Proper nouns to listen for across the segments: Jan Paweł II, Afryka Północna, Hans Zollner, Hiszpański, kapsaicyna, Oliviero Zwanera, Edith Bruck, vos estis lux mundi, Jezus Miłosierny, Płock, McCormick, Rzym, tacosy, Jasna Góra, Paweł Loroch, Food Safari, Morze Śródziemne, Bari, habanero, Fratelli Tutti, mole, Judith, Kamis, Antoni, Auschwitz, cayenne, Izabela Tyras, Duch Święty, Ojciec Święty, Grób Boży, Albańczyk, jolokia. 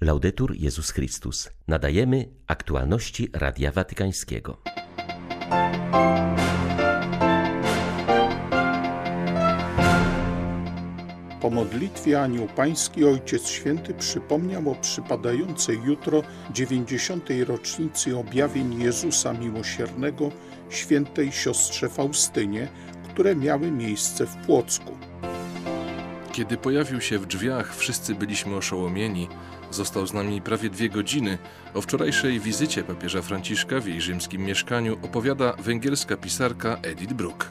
Laudetur Jezus Chrystus. Nadajemy aktualności Radia Watykańskiego. Po modlitwie Anioł Pański Ojciec Święty przypomniał o przypadającej jutro 90. rocznicy objawień Jezusa Miłosiernego świętej siostrze Faustynie, które miały miejsce w Płocku. Kiedy pojawił się w drzwiach, wszyscy byliśmy oszołomieni. Został z nami prawie 2 godziny. O wczorajszej wizycie papieża Franciszka w jej rzymskim mieszkaniu opowiada węgierska pisarka Edith Bruck.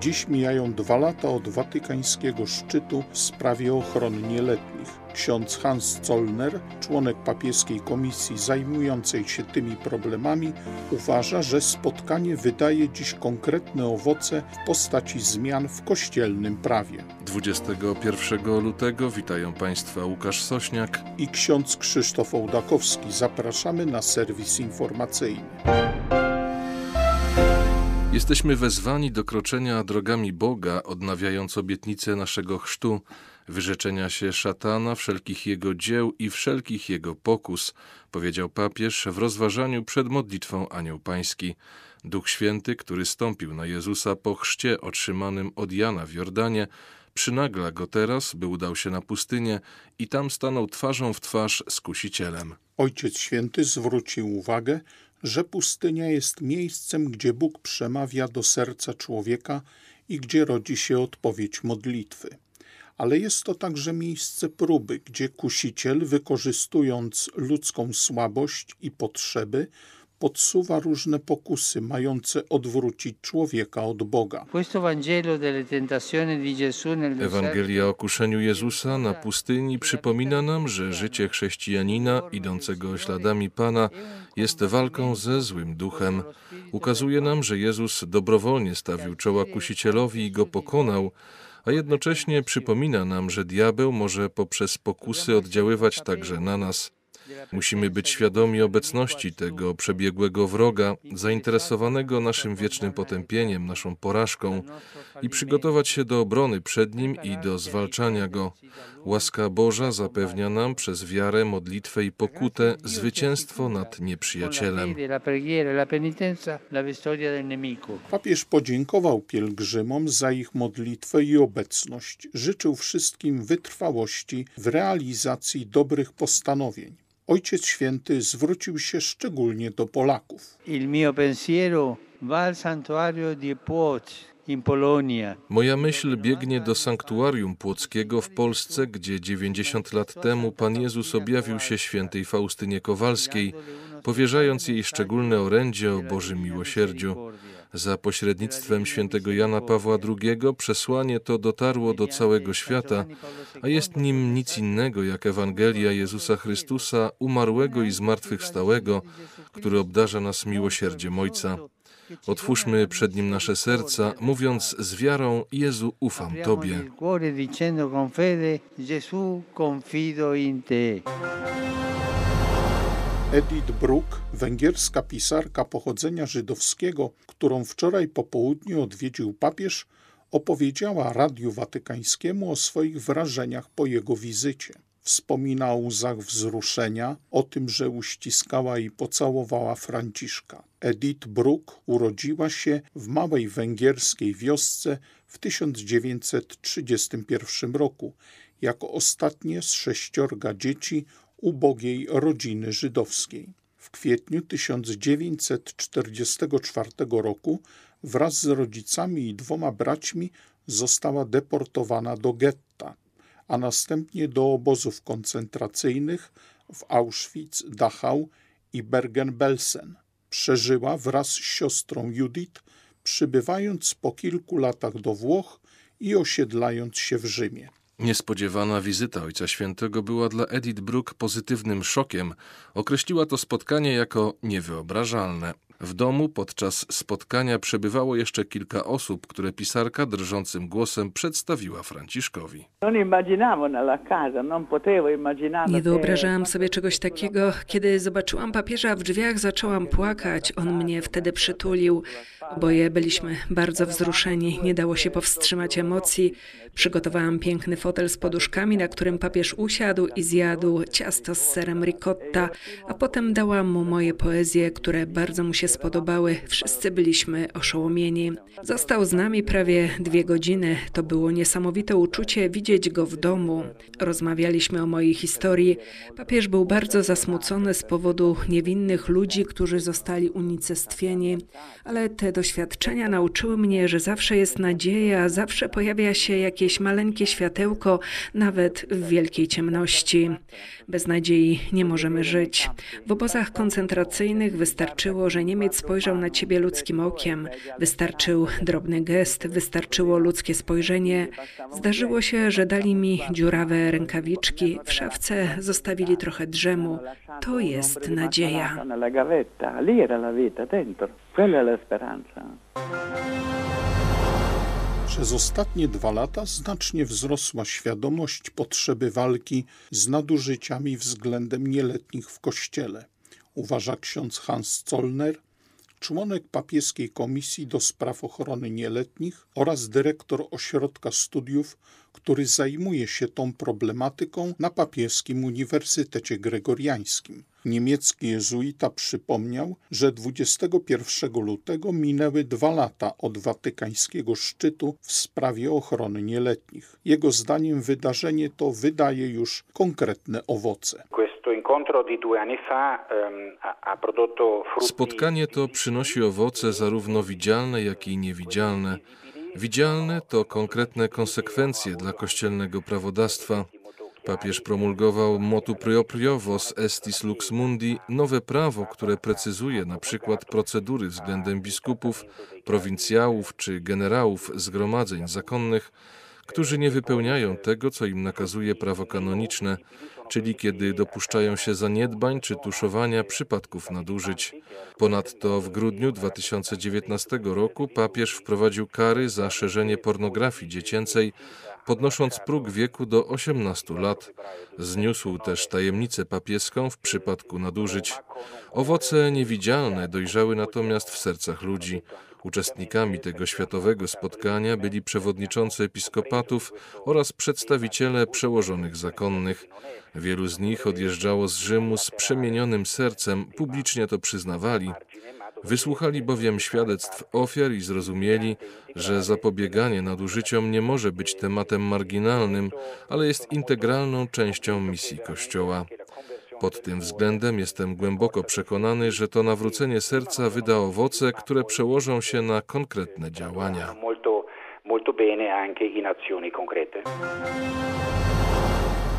Dziś mijają 2 lata od watykańskiego szczytu w sprawie ochrony nieletnich. Ksiądz Hans Zollner, członek papieskiej komisji zajmującej się tymi problemami, uważa, że spotkanie wydaje dziś konkretne owoce w postaci zmian w kościelnym prawie. 21 lutego witają Państwa Łukasz Sośniak i ksiądz Krzysztof Ołdakowski. Zapraszamy na serwis informacyjny. Jesteśmy wezwani do kroczenia drogami Boga, odnawiając obietnicę naszego chrztu, wyrzeczenia się szatana, wszelkich jego dzieł i wszelkich jego pokus, powiedział papież w rozważaniu przed modlitwą Anioł Pański. Duch Święty, który stąpił na Jezusa po chrzcie otrzymanym od Jana w Jordanie, przynagla go teraz, by udał się na pustynię i tam stanął twarzą w twarz z Kusicielem. Ojciec Święty zwrócił uwagę, że pustynia jest miejscem, gdzie Bóg przemawia do serca człowieka i gdzie rodzi się odpowiedź modlitwy. Ale jest to także miejsce próby, gdzie kusiciel, wykorzystując ludzką słabość i potrzeby, podsuwa różne pokusy mające odwrócić człowieka od Boga. Ewangelia o kuszeniu Jezusa na pustyni przypomina nam, że życie chrześcijanina idącego śladami Pana jest walką ze złym duchem. Ukazuje nam, że Jezus dobrowolnie stawił czoła kusicielowi i go pokonał, a jednocześnie przypomina nam, że diabeł może poprzez pokusy oddziaływać także na nas. Musimy być świadomi obecności tego przebiegłego wroga, zainteresowanego naszym wiecznym potępieniem, naszą porażką i przygotować się do obrony przed nim i do zwalczania go. Łaska Boża zapewnia nam przez wiarę, modlitwę i pokutę zwycięstwo nad nieprzyjacielem. Papież podziękował pielgrzymom za ich modlitwę i obecność. Życzył wszystkim wytrwałości w realizacji dobrych postanowień. Ojciec Święty zwrócił się szczególnie do Polaków. Moja myśl biegnie do sanktuarium płockiego w Polsce, gdzie 90 lat temu Pan Jezus objawił się świętej Faustynie Kowalskiej, powierzając jej szczególne orędzie o Bożym miłosierdziu. Za pośrednictwem świętego Jana Pawła II przesłanie to dotarło do całego świata, a jest nim nic innego jak Ewangelia Jezusa Chrystusa, umarłego i zmartwychwstałego, który obdarza nas miłosierdziem Ojca. Otwórzmy przed Nim nasze serca, mówiąc z wiarą: Jezu, ufam Tobie. Edith Bruck, węgierska pisarka pochodzenia żydowskiego, którą wczoraj po południu odwiedził papież, opowiedziała Radiu Watykańskiemu o swoich wrażeniach po jego wizycie. Wspomina o łzach wzruszenia, o tym, że uściskała i pocałowała Franciszka. Edith Bruck urodziła się w małej węgierskiej wiosce w 1931 roku, jako ostatnie z 6 dzieci ubogiej rodziny żydowskiej. W kwietniu 1944 roku wraz z rodzicami i 2 braćmi została deportowana do getta, a następnie do obozów koncentracyjnych w Auschwitz, Dachau i Bergen-Belsen. Przeżyła wraz z siostrą Judith, przybywając po kilku latach do Włoch i osiedlając się w Rzymie. Niespodziewana wizyta Ojca Świętego była dla Edith Bruck pozytywnym szokiem. Określiła to spotkanie jako niewyobrażalne. W domu podczas spotkania przebywało jeszcze kilka osób, które pisarka drżącym głosem przedstawiła Franciszkowi. Nie wyobrażałam sobie czegoś takiego. Kiedy zobaczyłam papieża w drzwiach, zaczęłam płakać. On mnie wtedy przytulił. Oboje byliśmy bardzo wzruszeni. Nie dało się powstrzymać emocji. Przygotowałam piękny fotel z poduszkami, na którym papież usiadł i zjadł ciasto z serem ricotta, a potem dałam mu moje poezje, które bardzo mu się spodobały. Wszyscy byliśmy oszołomieni. Został z nami prawie 2 godziny. To było niesamowite uczucie widzieć go w domu. Rozmawialiśmy o mojej historii. Papież był bardzo zasmucony z powodu niewinnych ludzi, którzy zostali unicestwieni. Ale te doświadczenia nauczyły mnie, że zawsze jest nadzieja, zawsze pojawia się jakieś maleńkie światełko, nawet w wielkiej ciemności. Bez nadziei nie możemy żyć. W obozach koncentracyjnych wystarczyło, że Niemiec spojrzał na ciebie ludzkim okiem. Wystarczył drobny gest, wystarczyło ludzkie spojrzenie. Zdarzyło się, że dali mi dziurawe rękawiczki, w szafce zostawili trochę drzemu. To jest nadzieja. Przez ostatnie 2 lata znacznie wzrosła świadomość potrzeby walki z nadużyciami względem nieletnich w Kościele, uważa ksiądz Hans Zollner, członek papieskiej Komisji do Spraw Ochrony Nieletnich oraz dyrektor ośrodka studiów, który zajmuje się tą problematyką na Papieskim Uniwersytecie Gregoriańskim. Niemiecki jezuita przypomniał, że 21 lutego minęły 2 lata od watykańskiego szczytu w sprawie ochrony nieletnich. Jego zdaniem wydarzenie to wydaje już konkretne owoce. Spotkanie to przynosi owoce zarówno widzialne, jak i niewidzialne. Widzialne to konkretne konsekwencje dla kościelnego prawodawstwa. Papież promulgował motu proprio vos estis lux mundi, nowe prawo, które precyzuje na przykład procedury względem biskupów, prowincjałów czy generałów zgromadzeń zakonnych, którzy nie wypełniają tego, co im nakazuje prawo kanoniczne, czyli kiedy dopuszczają się zaniedbań czy tuszowania przypadków nadużyć. Ponadto w grudniu 2019 roku papież wprowadził kary za szerzenie pornografii dziecięcej, podnosząc próg wieku do 18 lat. Zniósł też tajemnicę papieską w przypadku nadużyć. Owoce niewidzialne dojrzały natomiast w sercach ludzi. Uczestnikami tego światowego spotkania byli przewodniczący episkopatów oraz przedstawiciele przełożonych zakonnych. Wielu z nich odjeżdżało z Rzymu z przemienionym sercem, publicznie to przyznawali. Wysłuchali bowiem świadectw ofiar i zrozumieli, że zapobieganie nadużyciom nie może być tematem marginalnym, ale jest integralną częścią misji Kościoła. Pod tym względem jestem głęboko przekonany, że to nawrócenie serca wyda owoce, które przełożą się na konkretne działania.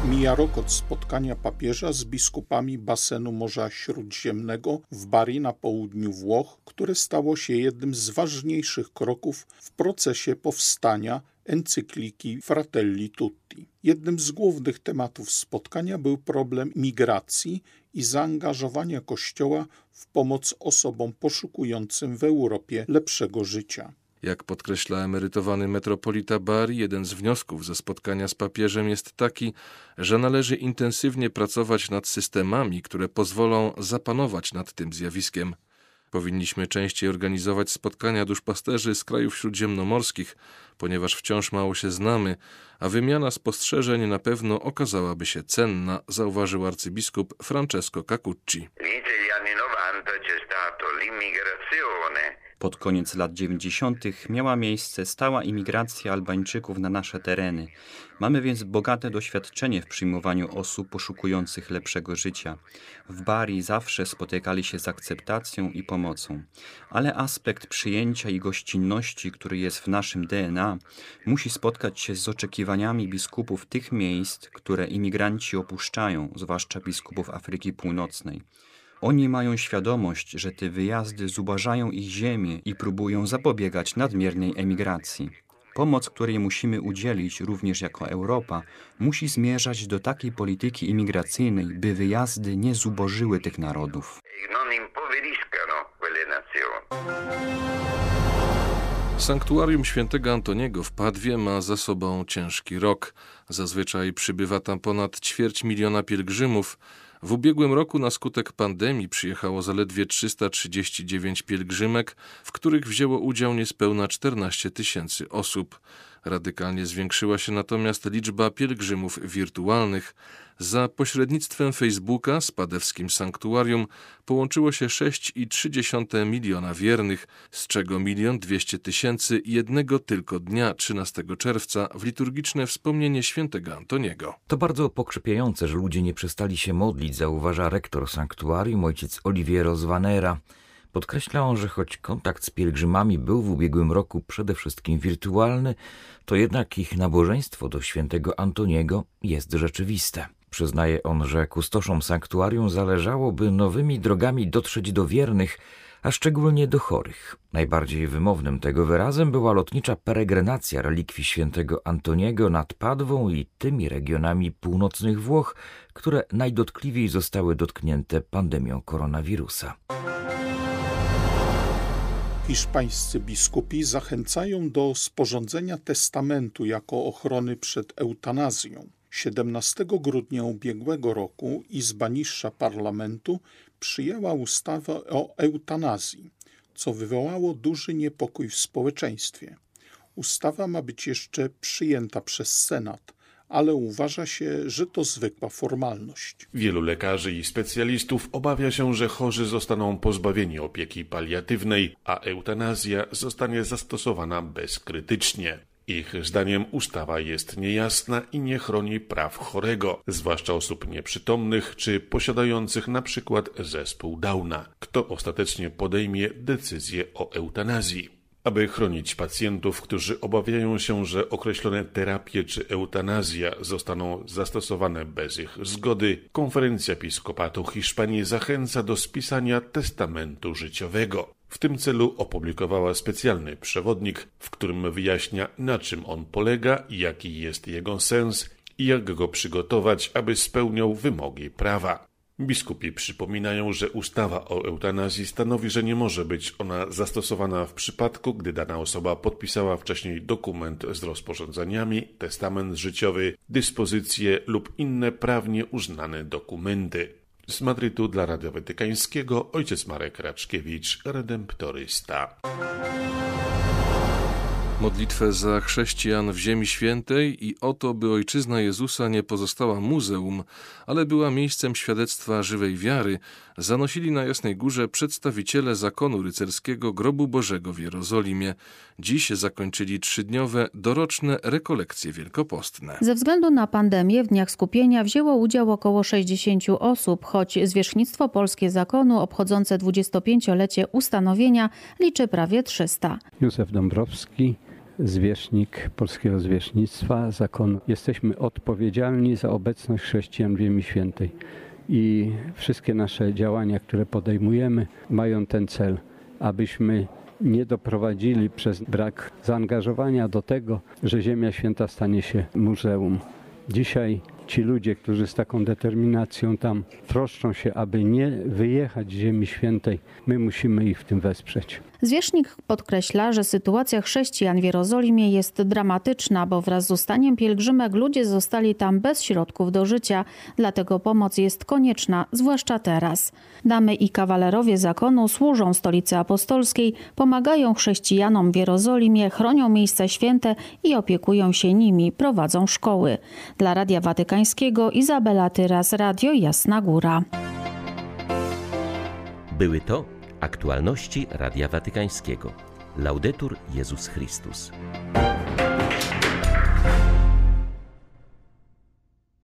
Mija rok od spotkania papieża z biskupami basenu Morza Śródziemnego w Bari na południu Włoch, które stało się jednym z ważniejszych kroków w procesie powstania encykliki Fratelli Tutti. Jednym z głównych tematów spotkania był problem migracji i zaangażowania Kościoła w pomoc osobom poszukującym w Europie lepszego życia. Jak podkreśla emerytowany metropolita Bari, jeden z wniosków ze spotkania z papieżem jest taki, że należy intensywnie pracować nad systemami, które pozwolą zapanować nad tym zjawiskiem. Powinniśmy częściej organizować spotkania duszpasterzy z krajów śródziemnomorskich, ponieważ wciąż mało się znamy, a wymiana spostrzeżeń na pewno okazałaby się cenna, zauważył arcybiskup Francesco Cacucci. Pod koniec lat 90. miała miejsce stała imigracja Albańczyków na nasze tereny. Mamy więc bogate doświadczenie w przyjmowaniu osób poszukujących lepszego życia. W Bari zawsze spotykali się z akceptacją i pomocą. Ale aspekt przyjęcia i gościnności, który jest w naszym DNA, musi spotkać się z oczekiwaniami biskupów tych miejsc, które imigranci opuszczają, zwłaszcza biskupów Afryki Północnej. Oni mają świadomość, że te wyjazdy zubażają ich ziemię i próbują zapobiegać nadmiernej emigracji. Pomoc, której musimy udzielić również jako Europa, musi zmierzać do takiej polityki imigracyjnej, by wyjazdy nie zubożyły tych narodów. Sanktuarium Świętego Antoniego w Padwie ma za sobą ciężki rok. Zazwyczaj przybywa tam ponad 250 000 pielgrzymów. W ubiegłym roku na skutek pandemii przyjechało zaledwie 339 pielgrzymek, w których wzięło udział niespełna 14 000 osób. Radykalnie zwiększyła się natomiast liczba pielgrzymów wirtualnych. Za pośrednictwem Facebooka z padewskim sanktuarium połączyło się 6,3 miliona wiernych, z czego 1 200 000 jednego tylko dnia 13 czerwca w liturgiczne wspomnienie świętego Antoniego. To bardzo pokrzepiające, że ludzie nie przestali się modlić, zauważa rektor sanktuarium ojciec Oliviero Zwanera. Podkreśla on, że choć kontakt z pielgrzymami był w ubiegłym roku przede wszystkim wirtualny, to jednak ich nabożeństwo do świętego Antoniego jest rzeczywiste. Przyznaje on, że kustoszom sanktuarium zależałoby nowymi drogami dotrzeć do wiernych, a szczególnie do chorych. Najbardziej wymownym tego wyrazem była lotnicza peregrinacja relikwii świętego Antoniego nad Padwą i tymi regionami północnych Włoch, które najdotkliwiej zostały dotknięte pandemią koronawirusa. Hiszpańscy biskupi zachęcają do sporządzenia testamentu jako ochrony przed eutanazją. 17 grudnia ubiegłego roku Izba Niższa Parlamentu przyjęła ustawę o eutanazji, co wywołało duży niepokój w społeczeństwie. Ustawa ma być jeszcze przyjęta przez Senat, ale uważa się, że to zwykła formalność. Wielu lekarzy i specjalistów obawia się, że chorzy zostaną pozbawieni opieki paliatywnej, a eutanazja zostanie zastosowana bezkrytycznie. Ich zdaniem ustawa jest niejasna i nie chroni praw chorego, zwłaszcza osób nieprzytomnych czy posiadających np. zespół Downa. Kto ostatecznie podejmie decyzję o eutanazji? Aby chronić pacjentów, którzy obawiają się, że określone terapie czy eutanazja zostaną zastosowane bez ich zgody, Konferencja Episkopatu Hiszpanii zachęca do spisania testamentu życiowego. W tym celu opublikowała specjalny przewodnik, w którym wyjaśnia, na czym on polega, jaki jest jego sens i jak go przygotować, aby spełniał wymogi prawa. Biskupi przypominają, że ustawa o eutanazji stanowi, że nie może być ona zastosowana w przypadku, gdy dana osoba podpisała wcześniej dokument z rozporządzeniami, testament życiowy, dyspozycje lub inne prawnie uznane dokumenty. Z Madrytu dla Radia Watykańskiego ojciec Marek Raczkiewicz, redemptorysta. Modlitwę za chrześcijan w Ziemi Świętej i o to, by Ojczyzna Jezusa nie pozostała muzeum, ale była miejscem świadectwa żywej wiary, zanosili na Jasnej Górze przedstawiciele zakonu rycerskiego Grobu Bożego w Jerozolimie. Dziś zakończyli 3-dniowe, doroczne rekolekcje wielkopostne. Ze względu na pandemię w dniach skupienia wzięło udział około 60 osób, choć zwierzchnictwo polskie zakonu obchodzące 25-lecie ustanowienia liczy prawie 300. Józef Dąbrowski, zwierzchnik polskiego zwierzchnictwa zakonu. Jesteśmy odpowiedzialni za obecność chrześcijan w Ziemi Świętej i wszystkie nasze działania, które podejmujemy, mają ten cel, abyśmy nie doprowadzili przez brak zaangażowania do tego, że Ziemia Święta stanie się muzeum. Dzisiaj ci ludzie, którzy z taką determinacją tam troszczą się, aby nie wyjechać z Ziemi Świętej, my musimy ich w tym wesprzeć. Zwierzchnik podkreśla, że sytuacja chrześcijan w Jerozolimie jest dramatyczna, bo wraz z ustaniem pielgrzymek ludzie zostali tam bez środków do życia, dlatego pomoc jest konieczna, zwłaszcza teraz. Damy i kawalerowie zakonu służą stolicy apostolskiej, pomagają chrześcijanom w Jerozolimie, chronią miejsca święte i opiekują się nimi, prowadzą szkoły. Dla Radia Watykańskiego Izabela Tyras, Radio Jasna Góra. Były to aktualności Radia Watykańskiego. Laudetur Jezus Chrystus.